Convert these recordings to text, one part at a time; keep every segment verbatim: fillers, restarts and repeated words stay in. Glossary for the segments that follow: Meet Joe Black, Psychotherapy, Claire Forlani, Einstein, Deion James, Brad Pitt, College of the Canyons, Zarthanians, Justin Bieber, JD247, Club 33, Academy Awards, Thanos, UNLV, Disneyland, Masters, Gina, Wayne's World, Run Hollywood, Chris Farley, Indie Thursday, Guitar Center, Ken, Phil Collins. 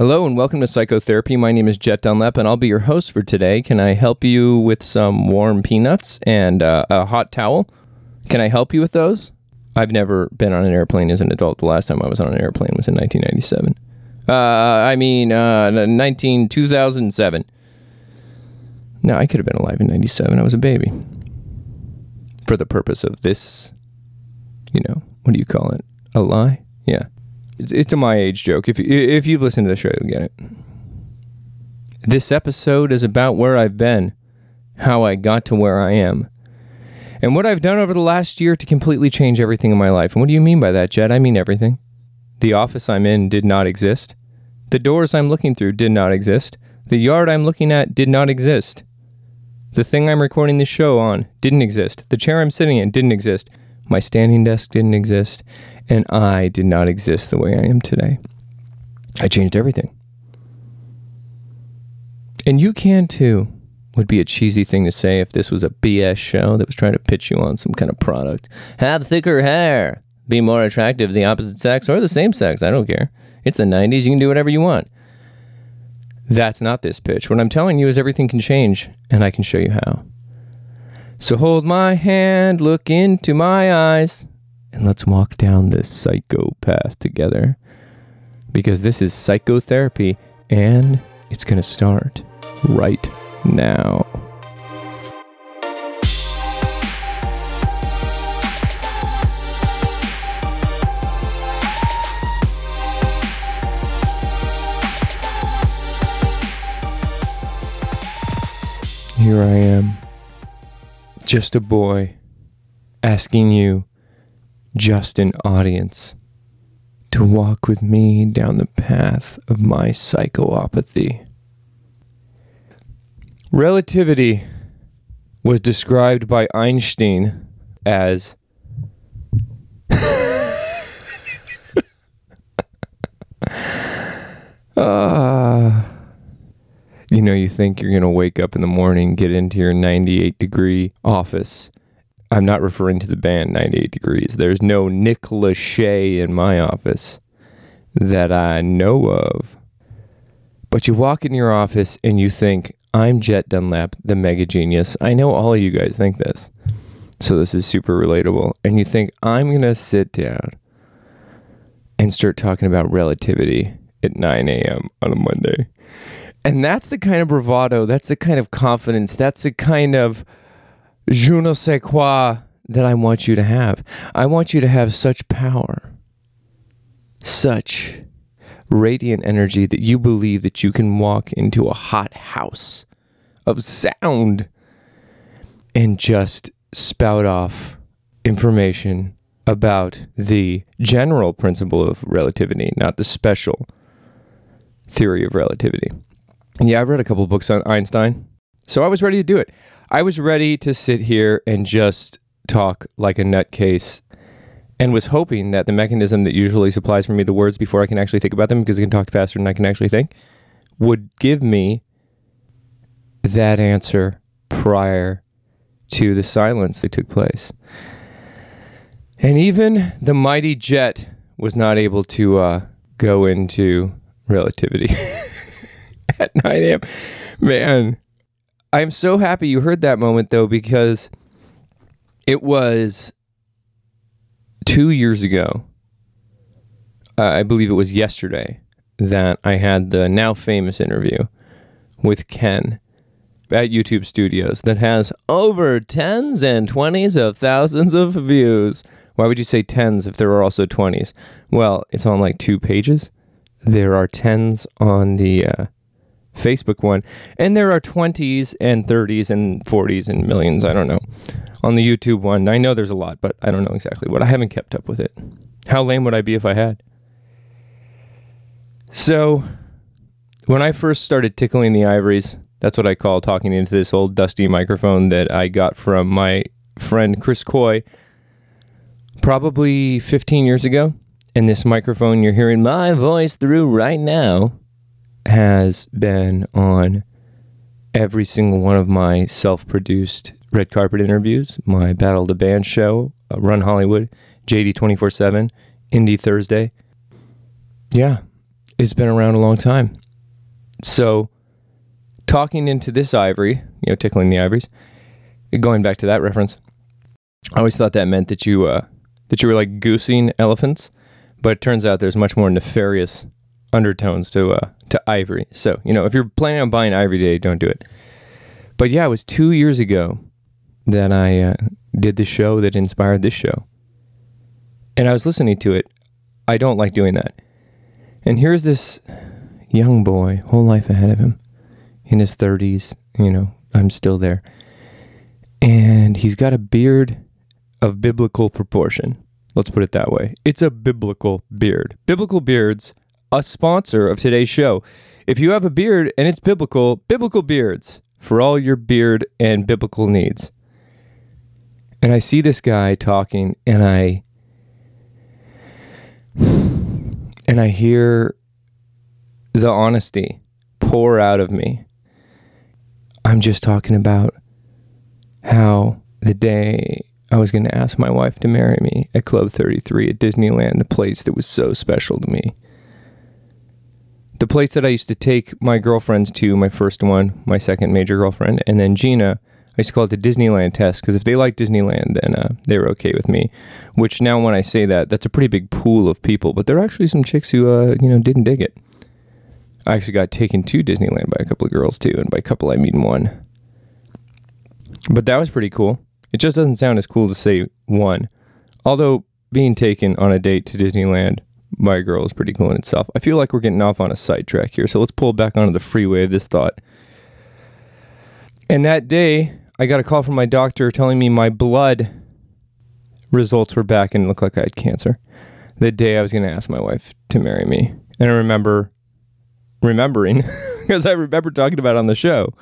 Hello and welcome to Psychotherapy. My name is Jet Dunlap and I'll be your host for today. Can I help you with some warm peanuts and uh, a hot towel? Can I help you with those? I've never been on an airplane as an adult. The last time I was on an airplane was in nineteen ninety-seven. Uh, I mean, uh, nineteen, two thousand seven. No, I could have been alive in ninety-seven. I was a baby. For the purpose of this, you know, what do you call it? A lie? Yeah. It's a my age joke. If, if you've listened to the show, you'll get it. This episode is about where I've been, how I got to where I am, and what I've done over the last year to completely change everything in my life. And what do you mean by that, Jed? I mean everything. The office I'm in did not exist. The doors I'm looking through did not exist. The yard I'm looking at did not exist. The thing I'm recording this show on didn't exist. The chair I'm sitting in didn't exist. My standing desk didn't exist. And I did not exist the way I am today. I changed everything. And you can too, would be a cheesy thing to say if this was a B S show that was trying to pitch you on some kind of product. Have thicker hair. Be more attractive to the opposite sex or the same sex. I don't care. It's the nineties. You can do whatever you want. That's not this pitch. What I'm telling you is everything can change, and I can show you how. So hold my hand, look into my eyes, and let's walk down this psycho path together, because this is psychotherapy and it's going to start right now. Here I am, just a boy, asking you, just an audience, to walk with me down the path of my psychopathy. Relativity was described by Einstein as uh, you know, you think you're going to wake up in the morning, get into your ninety-eight degree office. I'm not referring to the band ninety-eight degrees. There's no Nick Lachey in my office that I know of. But you walk in your office and you think, I'm Jet Dunlap, the mega genius. I know all of you guys think this, so this is super relatable. And you think, I'm going to sit down and start talking about relativity at nine a.m. on a Monday. And that's the kind of bravado, that's the kind of confidence, that's the kind of je ne sais quoi that I want you to have. I want you to have such power, such radiant energy that you believe that you can walk into a hot house of sound and just spout off information about the general principle of relativity, not the special theory of relativity. And yeah, I've read a couple books on Einstein, so I was ready to do it. I was ready to sit here and just talk like a nutcase, and was hoping that the mechanism that usually supplies for me the words before I can actually think about them, because I can talk faster than I can actually think, would give me that answer prior to the silence that took place. And even the mighty Jet was not able to uh, go into relativity at nine a.m. Man. I'm so happy you heard that moment, though, because it was two years ago, uh, I believe it was yesterday, that I had the now famous interview with Ken at YouTube Studios that has over tens and twenties of thousands of views. Why would you say tens if there are also twenties? Well, it's on like two pages. There are tens on the Uh, Facebook one, and there are twenties and thirties and forties and millions, I don't know, on the YouTube one. I know there's a lot, but I don't know exactly what. I haven't kept up with it. How lame would I be if I had? So, when I first started tickling the ivories, that's what I call talking into this old dusty microphone that I got from my friend Chris Coy probably fifteen years ago, and this microphone you're hearing my voice through right now has been on every single one of my self-produced red carpet interviews, my Battle of the Band show, uh, Run Hollywood, J D two forty-seven, Indie Thursday. Yeah, it's been around a long time. So talking into this ivory, you know, tickling the ivories, going back to that reference, I always thought that meant that you uh, that you were like goosing elephants, but it turns out there's much more nefarious undertones to uh, to ivory. So, you know, if you're planning on buying ivory today, don't do it. But yeah, it was two years ago that I uh, did the show that inspired this show. And I was listening to it. I don't like doing that. And here's this young boy, whole life ahead of him, in his thirties, you know, I'm still there. And he's got a beard of biblical proportion. Let's put it that way. It's a biblical beard. Biblical Beards, a sponsor of today's show. If you have a beard and it's biblical, Biblical Beards, for all your beard and biblical needs. And I see this guy talking, and I and I hear the honesty pour out of me. I'm just talking about how the day I was going to ask my wife to marry me at Club thirty-three at Disneyland, the place that was so special to me. The place that I used to take my girlfriends to, my first one, my second major girlfriend, and then Gina, I used to call it the Disneyland test, because if they liked Disneyland, then uh, they were okay with me. Which now when I say that, that's a pretty big pool of people, but there are actually some chicks who, uh, you know, didn't dig it. I actually got taken to Disneyland by a couple of girls too, and by a couple I mean one. But that was pretty cool. It just doesn't sound as cool to say one. Although being taken on a date to Disneyland my girl is pretty cool in itself. I feel like we're getting off on a sidetrack here, so let's pull back onto the freeway of this thought. And that day, I got a call from my doctor telling me my blood results were back and it looked like I had cancer. The day I was going to ask my wife to marry me. And I remember remembering, because I remember talking about on the show,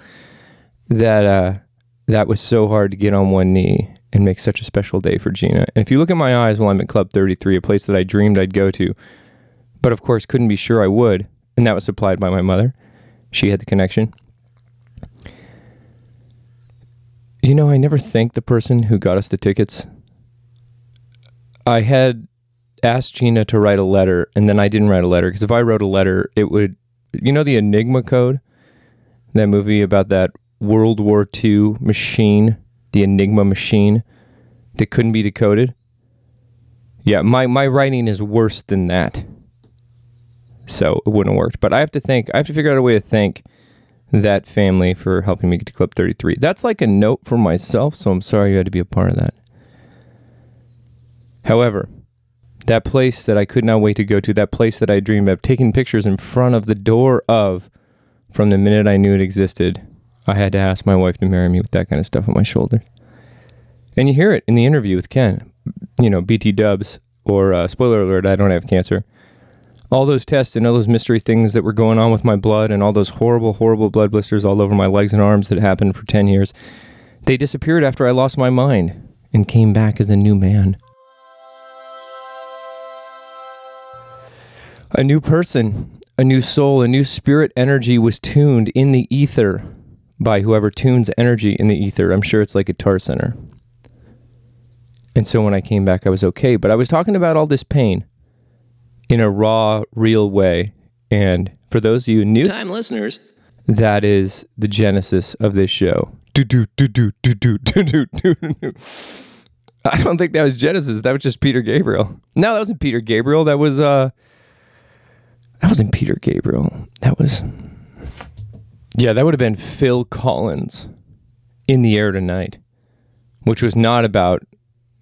that uh, that was so hard to get on one knee and make such a special day for Gina. And if you look at my eyes while I'm at Club thirty-three, a place that I dreamed I'd go to, but of course couldn't be sure I would, and that was supplied by my mother. She had the connection. You know, I never thanked the person who got us the tickets. I had asked Gina to write a letter, and then I didn't write a letter, because if I wrote a letter, it would... You know the Enigma code? That movie about that World War Two machine... The Enigma machine that couldn't be decoded. Yeah, my, my writing is worse than that. So it wouldn't have worked. But I have to thank, I have to figure out a way to thank that family for helping me get to Clip thirty-three. That's like a note for myself, so I'm sorry you had to be a part of that. However, that place that I could not wait to go to, that place that I dreamed of, taking pictures in front of the door of from the minute I knew it existed, I had to ask my wife to marry me with that kind of stuff on my shoulder. And you hear it in the interview with Ken, you know, B T Dubs, or uh, spoiler alert, I don't have cancer. All those tests and all those mystery things that were going on with my blood and all those horrible, horrible blood blisters all over my legs and arms that happened for ten years, they disappeared after I lost my mind and came back as a new man. A new person, a new soul, a new spirit energy was tuned in the ether by whoever tunes energy in the ether. I'm sure it's like Guitar Center. And so when I came back, I was okay. But I was talking about all this pain in a raw, real way. And for those of you new time listeners, that is the genesis of this show. Do, do, do, do, do, do, do, do, do. I don't think that was Genesis. That was just Peter Gabriel. No, that wasn't Peter Gabriel. That was, uh, that wasn't Peter Gabriel. That was... Yeah, that would have been Phil Collins, In the Air Tonight, which was not about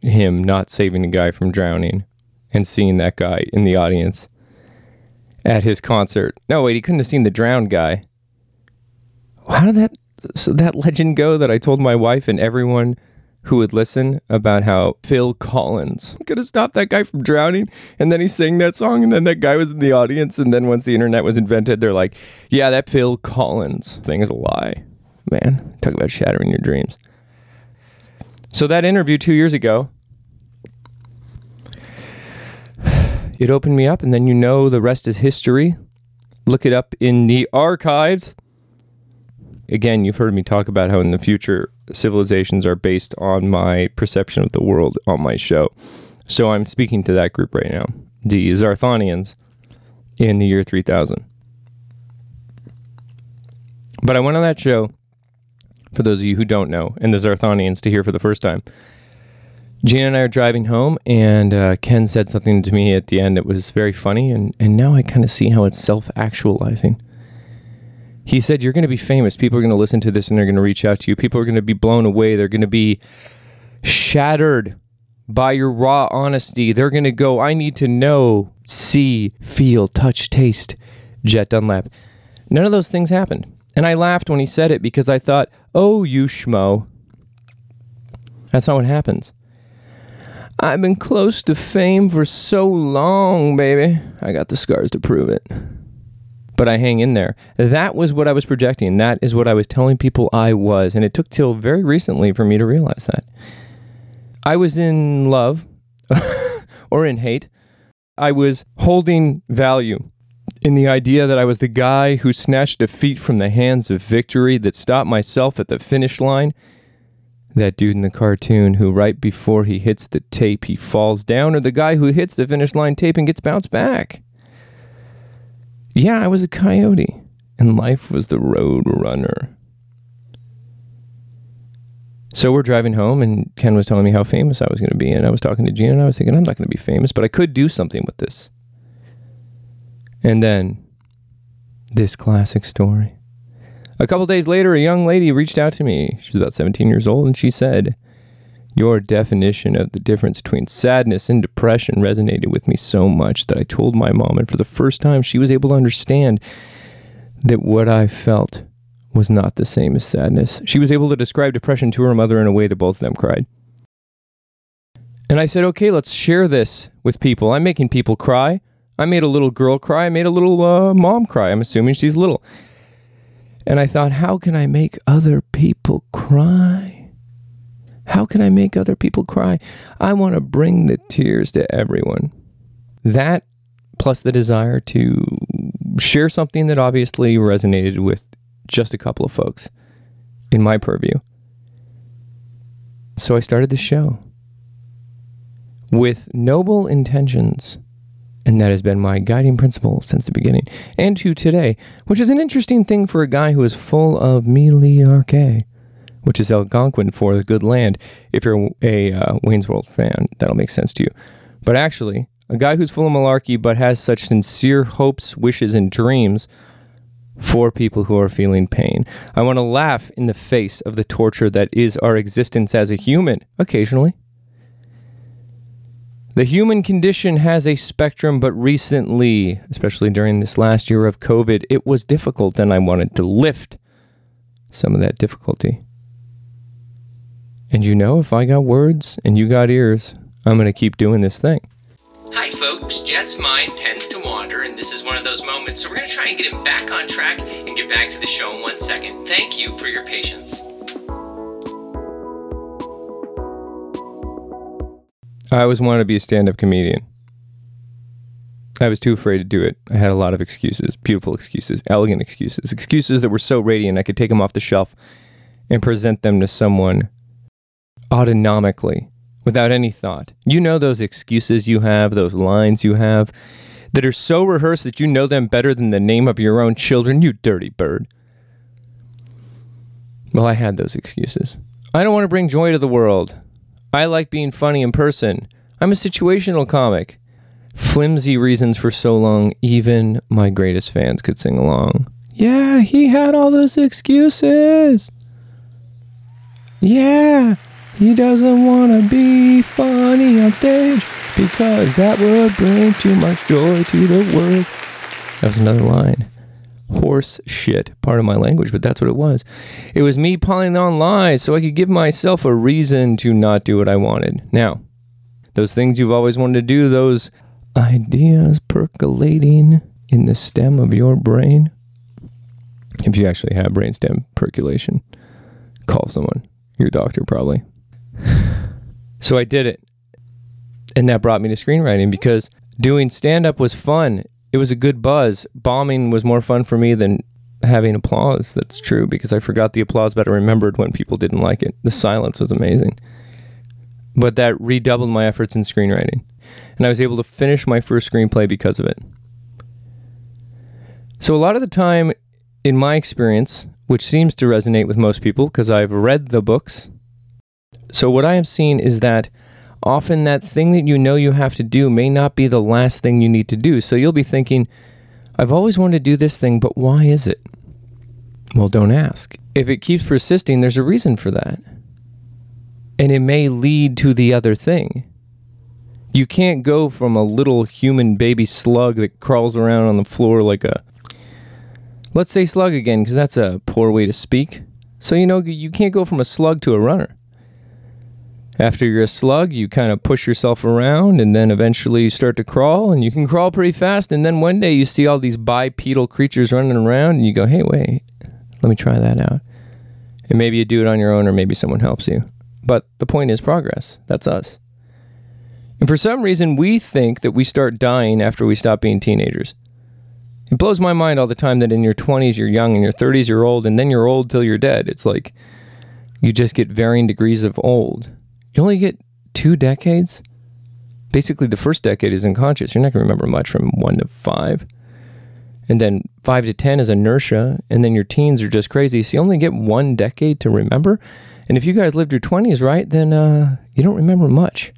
him not saving a guy from drowning and seeing that guy in the audience at his concert. No, wait, he couldn't have seen the drowned guy. How did that so that legend go that I told my wife and everyone who would listen about how Phil Collins could have stopped that guy from drowning, and then he sang that song, and then that guy was in the audience, and then once the internet was invented, they're like, yeah, that Phil Collins thing is a lie. Man, talk about shattering your dreams. So that interview two years ago, it opened me up, and then you know the rest is history. Look it up in the archives. Again, you've heard me talk about how in the future civilizations are based on my perception of the world on my show. So I'm speaking to that group right now, the Zarthanians, in the year three thousand. But I went on that show, for those of you who don't know, and the Zarthanians to hear for the first time. Gina and I are driving home, and uh, Ken said something to me at the end that was very funny, and, and now I kind of see how it's self-actualizing. He said, you're going to be famous. People are going to listen to this, and they're going to reach out to you. People are going to be blown away. They're going to be shattered by your raw honesty. They're going to go, I need to know, see, feel, touch, taste, Jet Dunlap. None of those things happened. And I laughed when he said it because I thought, oh, you schmo. That's not what happens. I've been close to fame for so long, baby. I got the scars to prove it. But I hang in there. That was what I was projecting. That is what I was telling people I was. And it took till very recently for me to realize that. I was in love or in hate. I was holding value in the idea that I was the guy who snatched defeat from the hands of victory, that stopped myself at the finish line. That dude in the cartoon who right before he hits the tape, he falls down, or the guy who hits the finish line tape and gets bounced back. Yeah, I was a coyote, and life was the road runner. So we're driving home, and Ken was telling me how famous I was going to be, and I was talking to Gina, and I was thinking, I'm not going to be famous, but I could do something with this. And then, this classic story. A couple days later, a young lady reached out to me. She was about seventeen years old, and she said, your definition of the difference between sadness and depression resonated with me so much that I told my mom, and for the first time, she was able to understand that what I felt was not the same as sadness. She was able to describe depression to her mother in a way that both of them cried. And I said, okay, let's share this with people. I'm making people cry. I made a little girl cry. I made a little uh, mom cry. I'm assuming she's little. And I thought, how can I make other people cry? How can I make other people cry? I want to bring the tears to everyone. That, plus the desire to share something that obviously resonated with just a couple of folks in my purview. So I started the show with noble intentions. And that has been my guiding principle since the beginning and to today, which is an interesting thing for a guy who is full of miliarque, which is Algonquin for the good land. If you're a uh, Wayne's World fan, that'll make sense to you. But actually, a guy who's full of malarkey but has such sincere hopes, wishes, and dreams for people who are feeling pain. I want to laugh in the face of the torture that is our existence as a human, occasionally. The human condition has a spectrum, but recently, especially during this last year of COVID, it was difficult, and I wanted to lift some of that difficulty. And you know, if I got words and you got ears, I'm going to keep doing this thing. Hi, folks. Jet's mind tends to wander, and this is one of those moments, so we're going to try and get him back on track and get back to the show in one second. Thank you for your patience. I always wanted to be a stand-up comedian. I was too afraid to do it. I had a lot of excuses, beautiful excuses, elegant excuses, excuses that were so radiant I could take them off the shelf and present them to someone autonomically, without any thought. You know those excuses you have, those lines you have, that are so rehearsed that you know them better than the name of your own children, you dirty bird. Well, I had those excuses. I don't want to bring joy to the world. I like being funny in person. I'm a situational comic. Flimsy reasons for so long, even my greatest fans could sing along. Yeah, he had all those excuses. Yeah, he doesn't want to be funny on stage because that would bring too much joy to the world. That was another line. Horse shit, part of my language, but that's what it was. It was me piling on lies so I could give myself a reason to not do what I wanted. Now, those things you've always wanted to do, those ideas percolating in the stem of your brain, if you actually have brainstem percolation, call someone, your doctor probably. So I did it. And that brought me to screenwriting because doing stand-up was fun. It was a good buzz. Bombing was more fun for me than having applause. That's true, because I forgot the applause, but I remembered when people didn't like it. The silence was amazing. But that redoubled my efforts in screenwriting. And I was able to finish my first screenplay because of it. So a lot of the time, in my experience, which seems to resonate with most people because I've read the books, so what I have seen is that often that thing that you know you have to do may not be the last thing you need to do. So you'll be thinking, I've always wanted to do this thing, but why is it? Well, don't ask. If it keeps persisting, there's a reason for that. And it may lead to the other thing. You can't go from a little human baby slug that crawls around on the floor like a... Let's say slug again, because that's a poor way to speak. So, you know, you can't go from a slug to a runner. After you're a slug, you kind of push yourself around, and then eventually you start to crawl, and you can crawl pretty fast, and then one day you see all these bipedal creatures running around, and you go, hey, wait, let me try that out. And maybe you do it on your own, or maybe someone helps you. But the point is progress. That's us. And for some reason, we think that we start dying after we stop being teenagers. It blows my mind all the time that in your twenties, you're young, in your thirties, you're old, and then you're old till you're dead. It's like you just get varying degrees of old. You only get two decades. Basically, the first decade is unconscious. You're not going to remember much from one to five. And then five to ten is inertia. And then your teens are just crazy. So you only get one decade to remember. And if you guys lived your twenties, right, then uh, you don't remember much.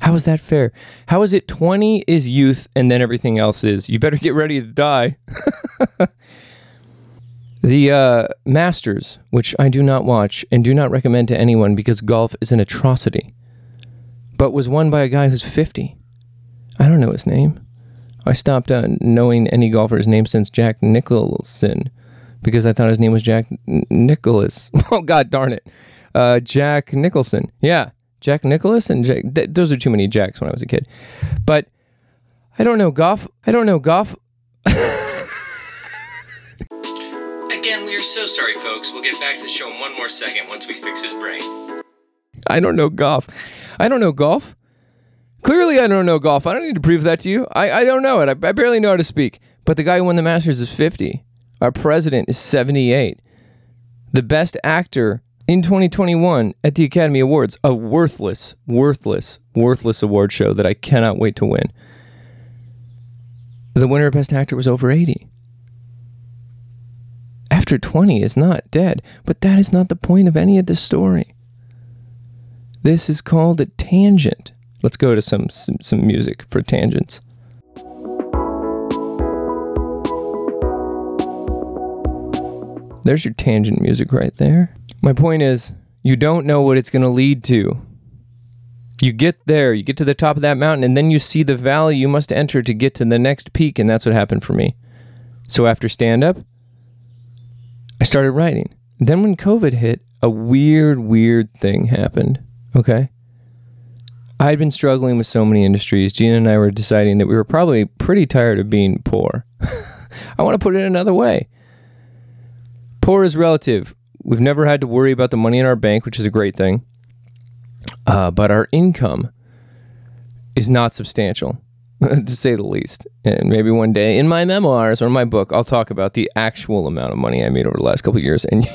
How is that fair? How is it twenty is youth and then everything else is? You better get ready to die. The uh, Masters, which I do not watch and do not recommend to anyone because golf is an atrocity, but was won by a guy who's fifty. I don't know his name. I stopped uh, knowing any golfer's name since Jack Nicholson because I thought his name was Jack N- Nicholas. Oh, God darn it. Uh, Jack Nicholson. Yeah, Jack Nicholas and Jack. Th- those are too many Jacks when I was a kid. But I don't know golf. I don't know golf. So sorry, folks. We'll get back to the show in one more second once we fix his brain. I don't know golf. I don't know golf. Clearly, I don't know golf. I don't need to prove that to you. I, I don't know it. I, I barely know how to speak. But the guy who won the Masters is fifty. Our president is seventy-eight. The best actor in twenty twenty-one at the Academy Awards, a worthless, worthless, worthless award show that I cannot wait to win. The winner of Best Actor was over eighty. After twenty is not dead, but that is not the point of any of this story. This is called a tangent. Let's go to some some, some music for tangents. There's your tangent music right there. My point is, you don't know what it's going to lead to. You get there, you get to the top of that mountain, and then you see the valley you must enter to get to the next peak, and that's what happened for me. So after stand-up, I started writing. Then when COVID hit, a weird, weird thing happened, okay? I'd been struggling with so many industries. Gina and I were deciding that we were probably pretty tired of being poor. I want to put it another way. Poor is relative. We've never had to worry about the money in our bank, which is a great thing. Uh, but our income is not substantial, to say the least. And maybe one day in my memoirs or my book, I'll talk about the actual amount of money I made over the last couple of years, and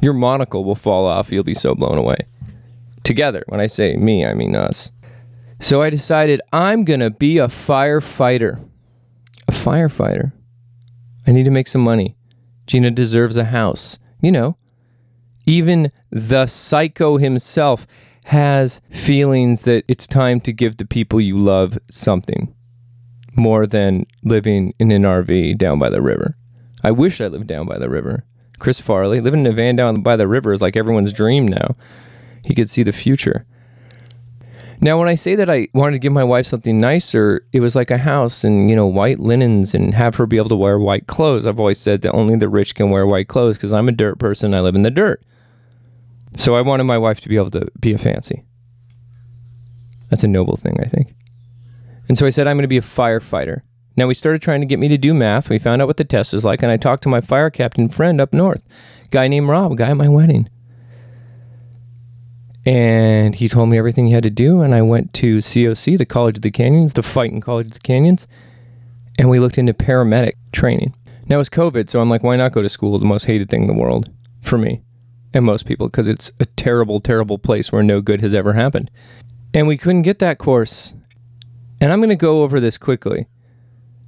your monocle will fall off. You'll be so blown away. Together, when I say me, I mean us. So I decided I'm going to be a firefighter. A firefighter. I need to make some money. Gina deserves a house. You know, even the psycho himself has feelings that it's time to give the people you love something. More than living in an R V down by the river. I wish I lived down by the river. Chris Farley, living in a van down by the river is like everyone's dream now. He could see the future. Now, when I say that I wanted to give my wife something nicer, it was like a house and, you know, white linens and have her be able to wear white clothes. I've always said that only the rich can wear white clothes because I'm a dirt person. I live in the dirt. So I wanted my wife to be able to be a fancy. That's a noble thing, I think. And so I said, I'm going to be a firefighter. Now, we started trying to get me to do math. We found out what the test is like, and I talked to my fire captain friend up north, guy named Rob, guy at my wedding. And he told me everything he had to do, and I went to C O C, the College of the Canyons, the fighting College of the Canyons, and we looked into paramedic training. Now, it's COVID, so I'm like, why not go to school, the most hated thing in the world for me and most people, because it's a terrible, terrible place where no good has ever happened. And we couldn't get that course. And I'm going to go over this quickly.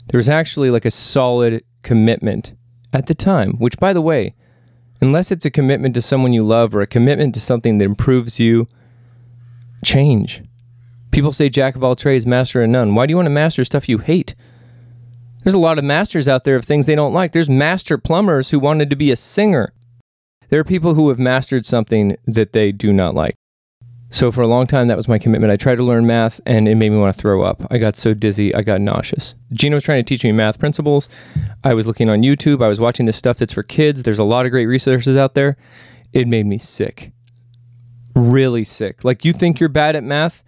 There was actually like a solid commitment at the time, which, by the way, unless it's a commitment to someone you love or a commitment to something that improves you, change. People say jack of all trades, master of none. Why do you want to master stuff you hate? There's a lot of masters out there of things they don't like. There's master plumbers who wanted to be a singer. There are people who have mastered something that they do not like. So for a long time, that was my commitment. I tried to learn math, and it made me want to throw up. I got so dizzy, I got nauseous. Gina was trying to teach me math principles. I was looking on YouTube. I was watching this stuff that's for kids. There's a lot of great resources out there. It made me sick. Really sick. Like, you think you're bad at math?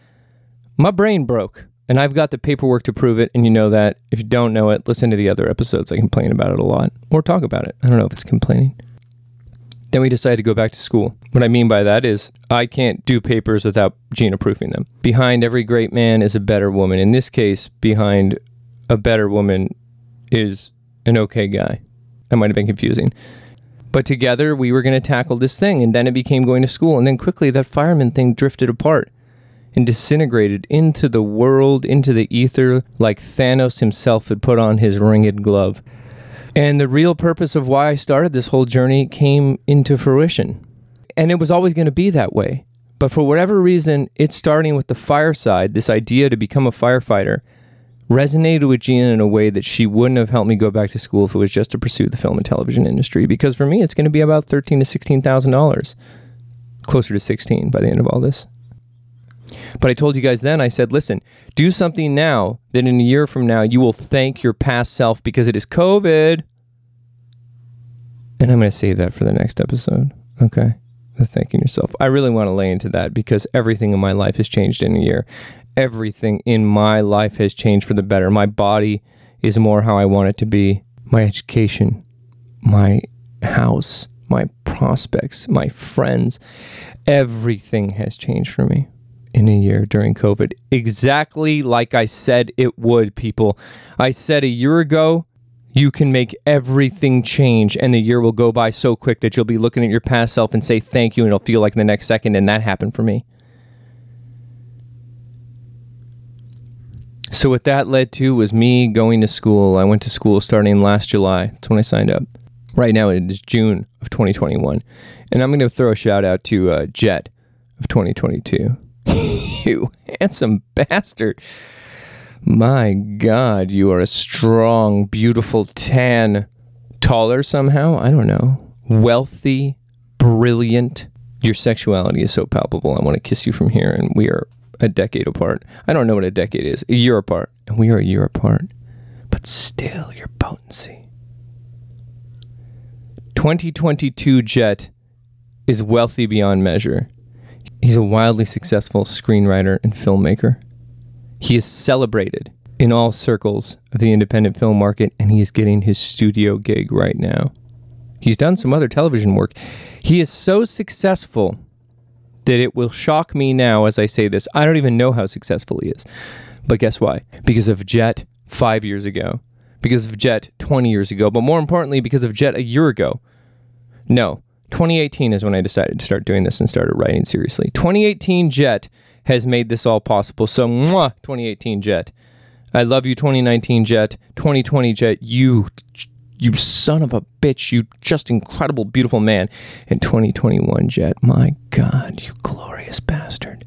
My brain broke, and I've got the paperwork to prove it, and you know that. If you don't know it, listen to the other episodes. I complain about it a lot, or talk about it. I don't know if it's complaining. Then we decided to go back to school. What I mean by that is I can't do papers without Gina proofing them. Behind every great man is a better woman. In this case, behind a better woman is an okay guy. That might have been confusing. But together, we were going to tackle this thing, and then it became going to school. And then quickly, that fireman thing drifted apart and disintegrated into the world, into the ether, like Thanos himself had put on his ringed glove. And the real purpose of why I started this whole journey came into fruition. And it was always going to be that way. But for whatever reason, it's starting with the fireside, this idea to become a firefighter, resonated with Gina in a way that she wouldn't have helped me go back to school if it was just to pursue the film and television industry. Because for me, it's going to be about thirteen thousand to sixteen thousand dollars. Closer to sixteen by the end of all this. But I told you guys then, I said, listen, do something now that in a year from now you will thank your past self because it is COVID. And I'm going to save that for the next episode. Okay. The thanking yourself. I really want to lay into that because everything in my life has changed in a year. Everything in my life has changed for the better. My body is more how I want it to be. My education, my house, my prospects, my friends, everything has changed for me in a year during COVID, exactly like I said it would, people. I said a year ago, you can make everything change and the year will go by so quick that you'll be looking at your past self and say thank you and it'll feel like the next second, and that happened for me. So what that led to was me going to school. I went to school starting last July. That's when I signed up. Right now it is June of twenty twenty-one. And I'm going to throw a shout out to uh, Jet of twenty twenty-two. You handsome bastard. My God, you are a strong, beautiful, tan, taller somehow, I don't know, wealthy, brilliant. Your sexuality is so palpable. I want to kiss you from here, and we are a decade apart. I don't know what a decade is, a year apart, and we are a year apart, but still your potency. twenty twenty-two Jet is wealthy beyond measure. He's a wildly successful screenwriter and filmmaker. He is celebrated in all circles of the independent film market, and he is getting his studio gig right now. He's done some other television work. He is so successful that it will shock me now as I say this. I don't even know how successful he is. But guess why? Because of Jet five years ago. Because of Jet twenty years ago. But more importantly, because of Jet a year ago. No. twenty eighteen is when I decided to start doing this and started writing seriously. twenty eighteen Jet has made this all possible. So, mwah, twenty eighteen Jet. I love you, twenty nineteen Jet. twenty twenty Jet, you, you son of a bitch. You just incredible, beautiful man. And twenty twenty-one Jet, my God, you glorious bastard.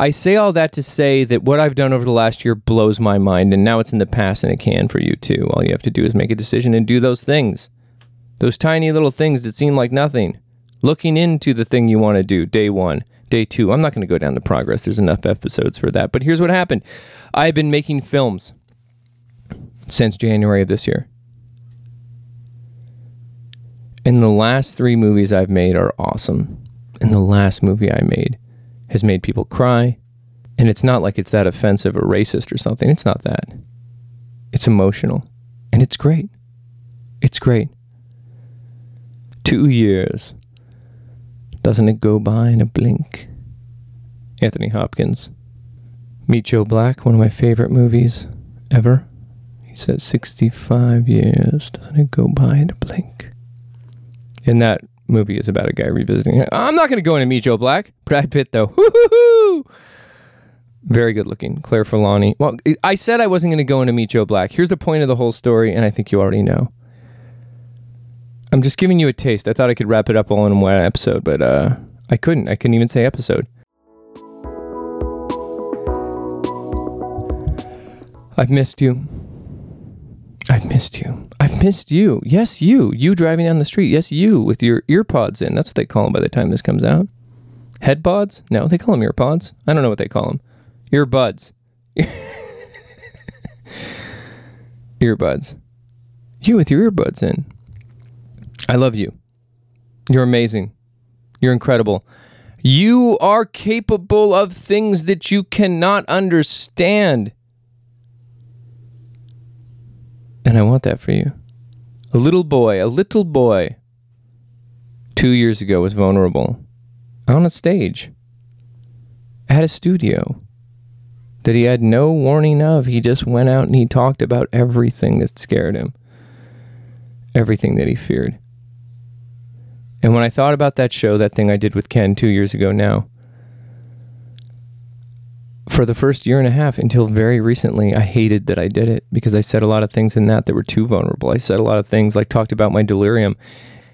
I say all that to say that what I've done over the last year blows my mind. And now it's in the past and it can for you too. All you have to do is make a decision and do those things. Those tiny little things that seem like nothing. Looking into the thing you want to do, day one, day two. I'm not going to go down the progress. There's enough episodes for that. But here's what happened. I've been making films since January of this year. And the last three movies I've made are awesome. And the last movie I made has made people cry. And it's not like it's that offensive or racist or something. It's not that. It's emotional. And it's great. It's great. Two years. Doesn't it go by in a blink? Anthony Hopkins. Meet Joe Black, one of my favorite movies ever. He said sixty-five years. Doesn't it go by in a blink? And that movie is about a guy revisiting it. I'm not going to go into Meet Joe Black. Brad Pitt, though. Woo-hoo-hoo! Very good looking. Claire Forlani. Well, I said I wasn't going to go into Meet Joe Black. Here's the point of the whole story, and I think you already know. I'm just giving you a taste. I thought I could wrap it up all in one episode, but uh, I couldn't. I couldn't even say episode. I've missed you. I've missed you. I've missed you. Yes, you. You driving down the street. Yes, you with your ear pods in. That's what they call them by the time this comes out. Head pods? No, they call them ear pods. I don't know what they call them. Earbuds. Earbuds. You with your earbuds in. I love you. You're amazing. You're incredible. You are capable of things that you cannot understand. And I want that for you. A little boy, a little boy, two years ago was vulnerable. On a stage. At a studio. That he had no warning of. He just went out and he talked about everything that scared him. Everything that he feared. And when I thought about that show, that thing I did with Ken two years ago now, for the first year and a half until very recently, I hated that I did it because I said a lot of things in that that were too vulnerable. I said a lot of things, like talked about my delirium.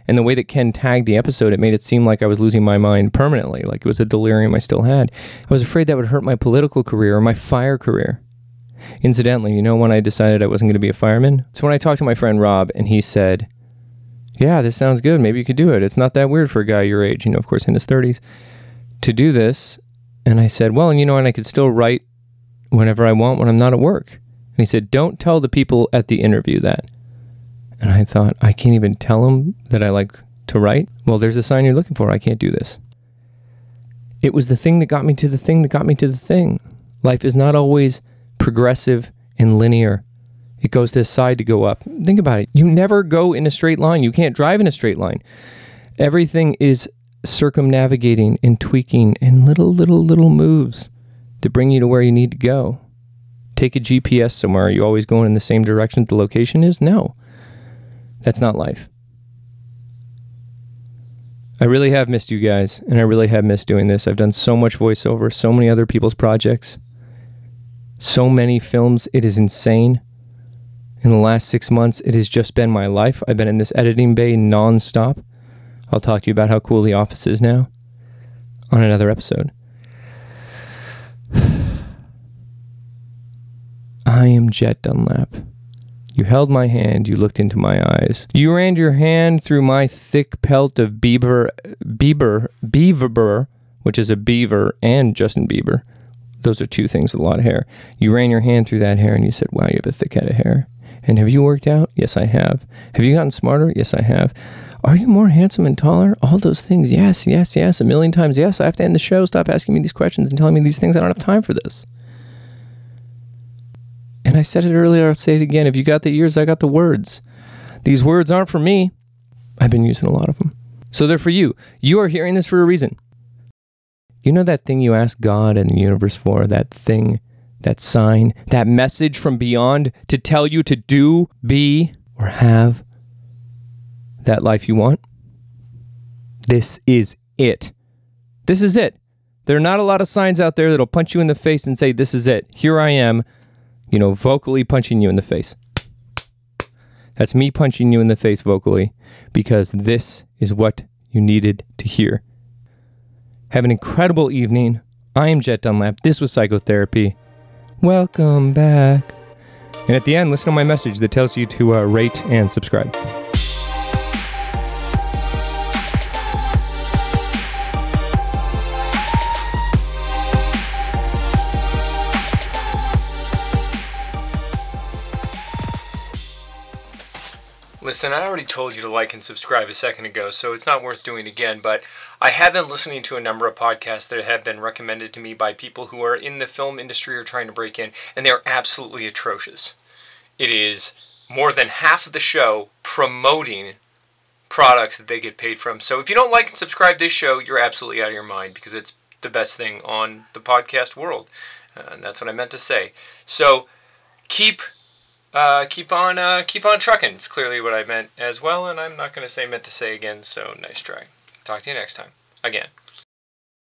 And the way that Ken tagged the episode, it made it seem like I was losing my mind permanently, like it was a delirium I still had. I was afraid that would hurt my political career or my fire career. Incidentally, you know when I decided I wasn't going to be a fireman? So when I talked to my friend Rob, and he said, yeah, this sounds good. Maybe you could do it. It's not that weird for a guy your age, you know, of course, in his thirties, to do this. And I said, well, and you know, and I could still write whenever I want when I'm not at work. And he said, don't tell the people at the interview that. And I thought, I can't even tell them that I like to write? Well, there's a sign you're looking for. I can't do this. It was the thing that got me to the thing that got me to the thing. Life is not always progressive and linear. It goes to the side to go up. Think about it. You never go in a straight line. You can't drive in a straight line. Everything is circumnavigating and tweaking and little, little, little moves to bring you to where you need to go. Take a G P S somewhere. Are you always going in the same direction the location is? No. That's not life. I really have missed you guys, and I really have missed doing this. I've done so much voiceover, so many other people's projects, so many films. It is insane. In the last six months, it has just been my life. I've been in this editing bay nonstop. I'll talk to you about how cool The Office is now on another episode. I am Jet Dunlap. You held my hand, you looked into my eyes. You ran your hand through my thick pelt of Bieber, Bieber, Bieber, which is a beaver and Justin Bieber. Those are two things with a lot of hair. You ran your hand through that hair and you said, wow, you have a thick head of hair. And have you worked out? Yes, I have. Have you gotten smarter? Yes, I have. Are you more handsome and taller? All those things. Yes, yes, yes. A million times yes. I have to end the show. Stop asking me these questions and telling me these things. I don't have time for this. And I said it earlier, I'll say it again. If you got the ears, I got the words. These words aren't for me. I've been using a lot of them. So they're for you. You are hearing this for a reason. You know that thing you ask God and the universe for? That thing, that sign, that message from beyond to tell you to do, be, or have that life you want? This is it. This is it. There are not a lot of signs out there that'll punch you in the face and say, this is it. Here I am. You know, vocally punching you in the face. That's me punching you in the face vocally, because this is what you needed to hear. Have an incredible evening. I am Jet Dunlap. This was Psychotherapy. Welcome back. And at the end, listen to my message that tells you to uh, rate and subscribe. Listen, I already told you to like and subscribe a second ago, so it's not worth doing again, but I have been listening to a number of podcasts that have been recommended to me by people who are in the film industry or trying to break in, and they're absolutely atrocious. It is more than half of the show promoting products that they get paid from. So if you don't like and subscribe this show, you're absolutely out of your mind, because it's the best thing on the podcast world. Uh, and that's what I meant to say. So keep... Uh, keep on, uh, keep on trucking. It's clearly what I meant as well, and I'm not going to say meant to say again, so nice try. Talk to you next time. Again.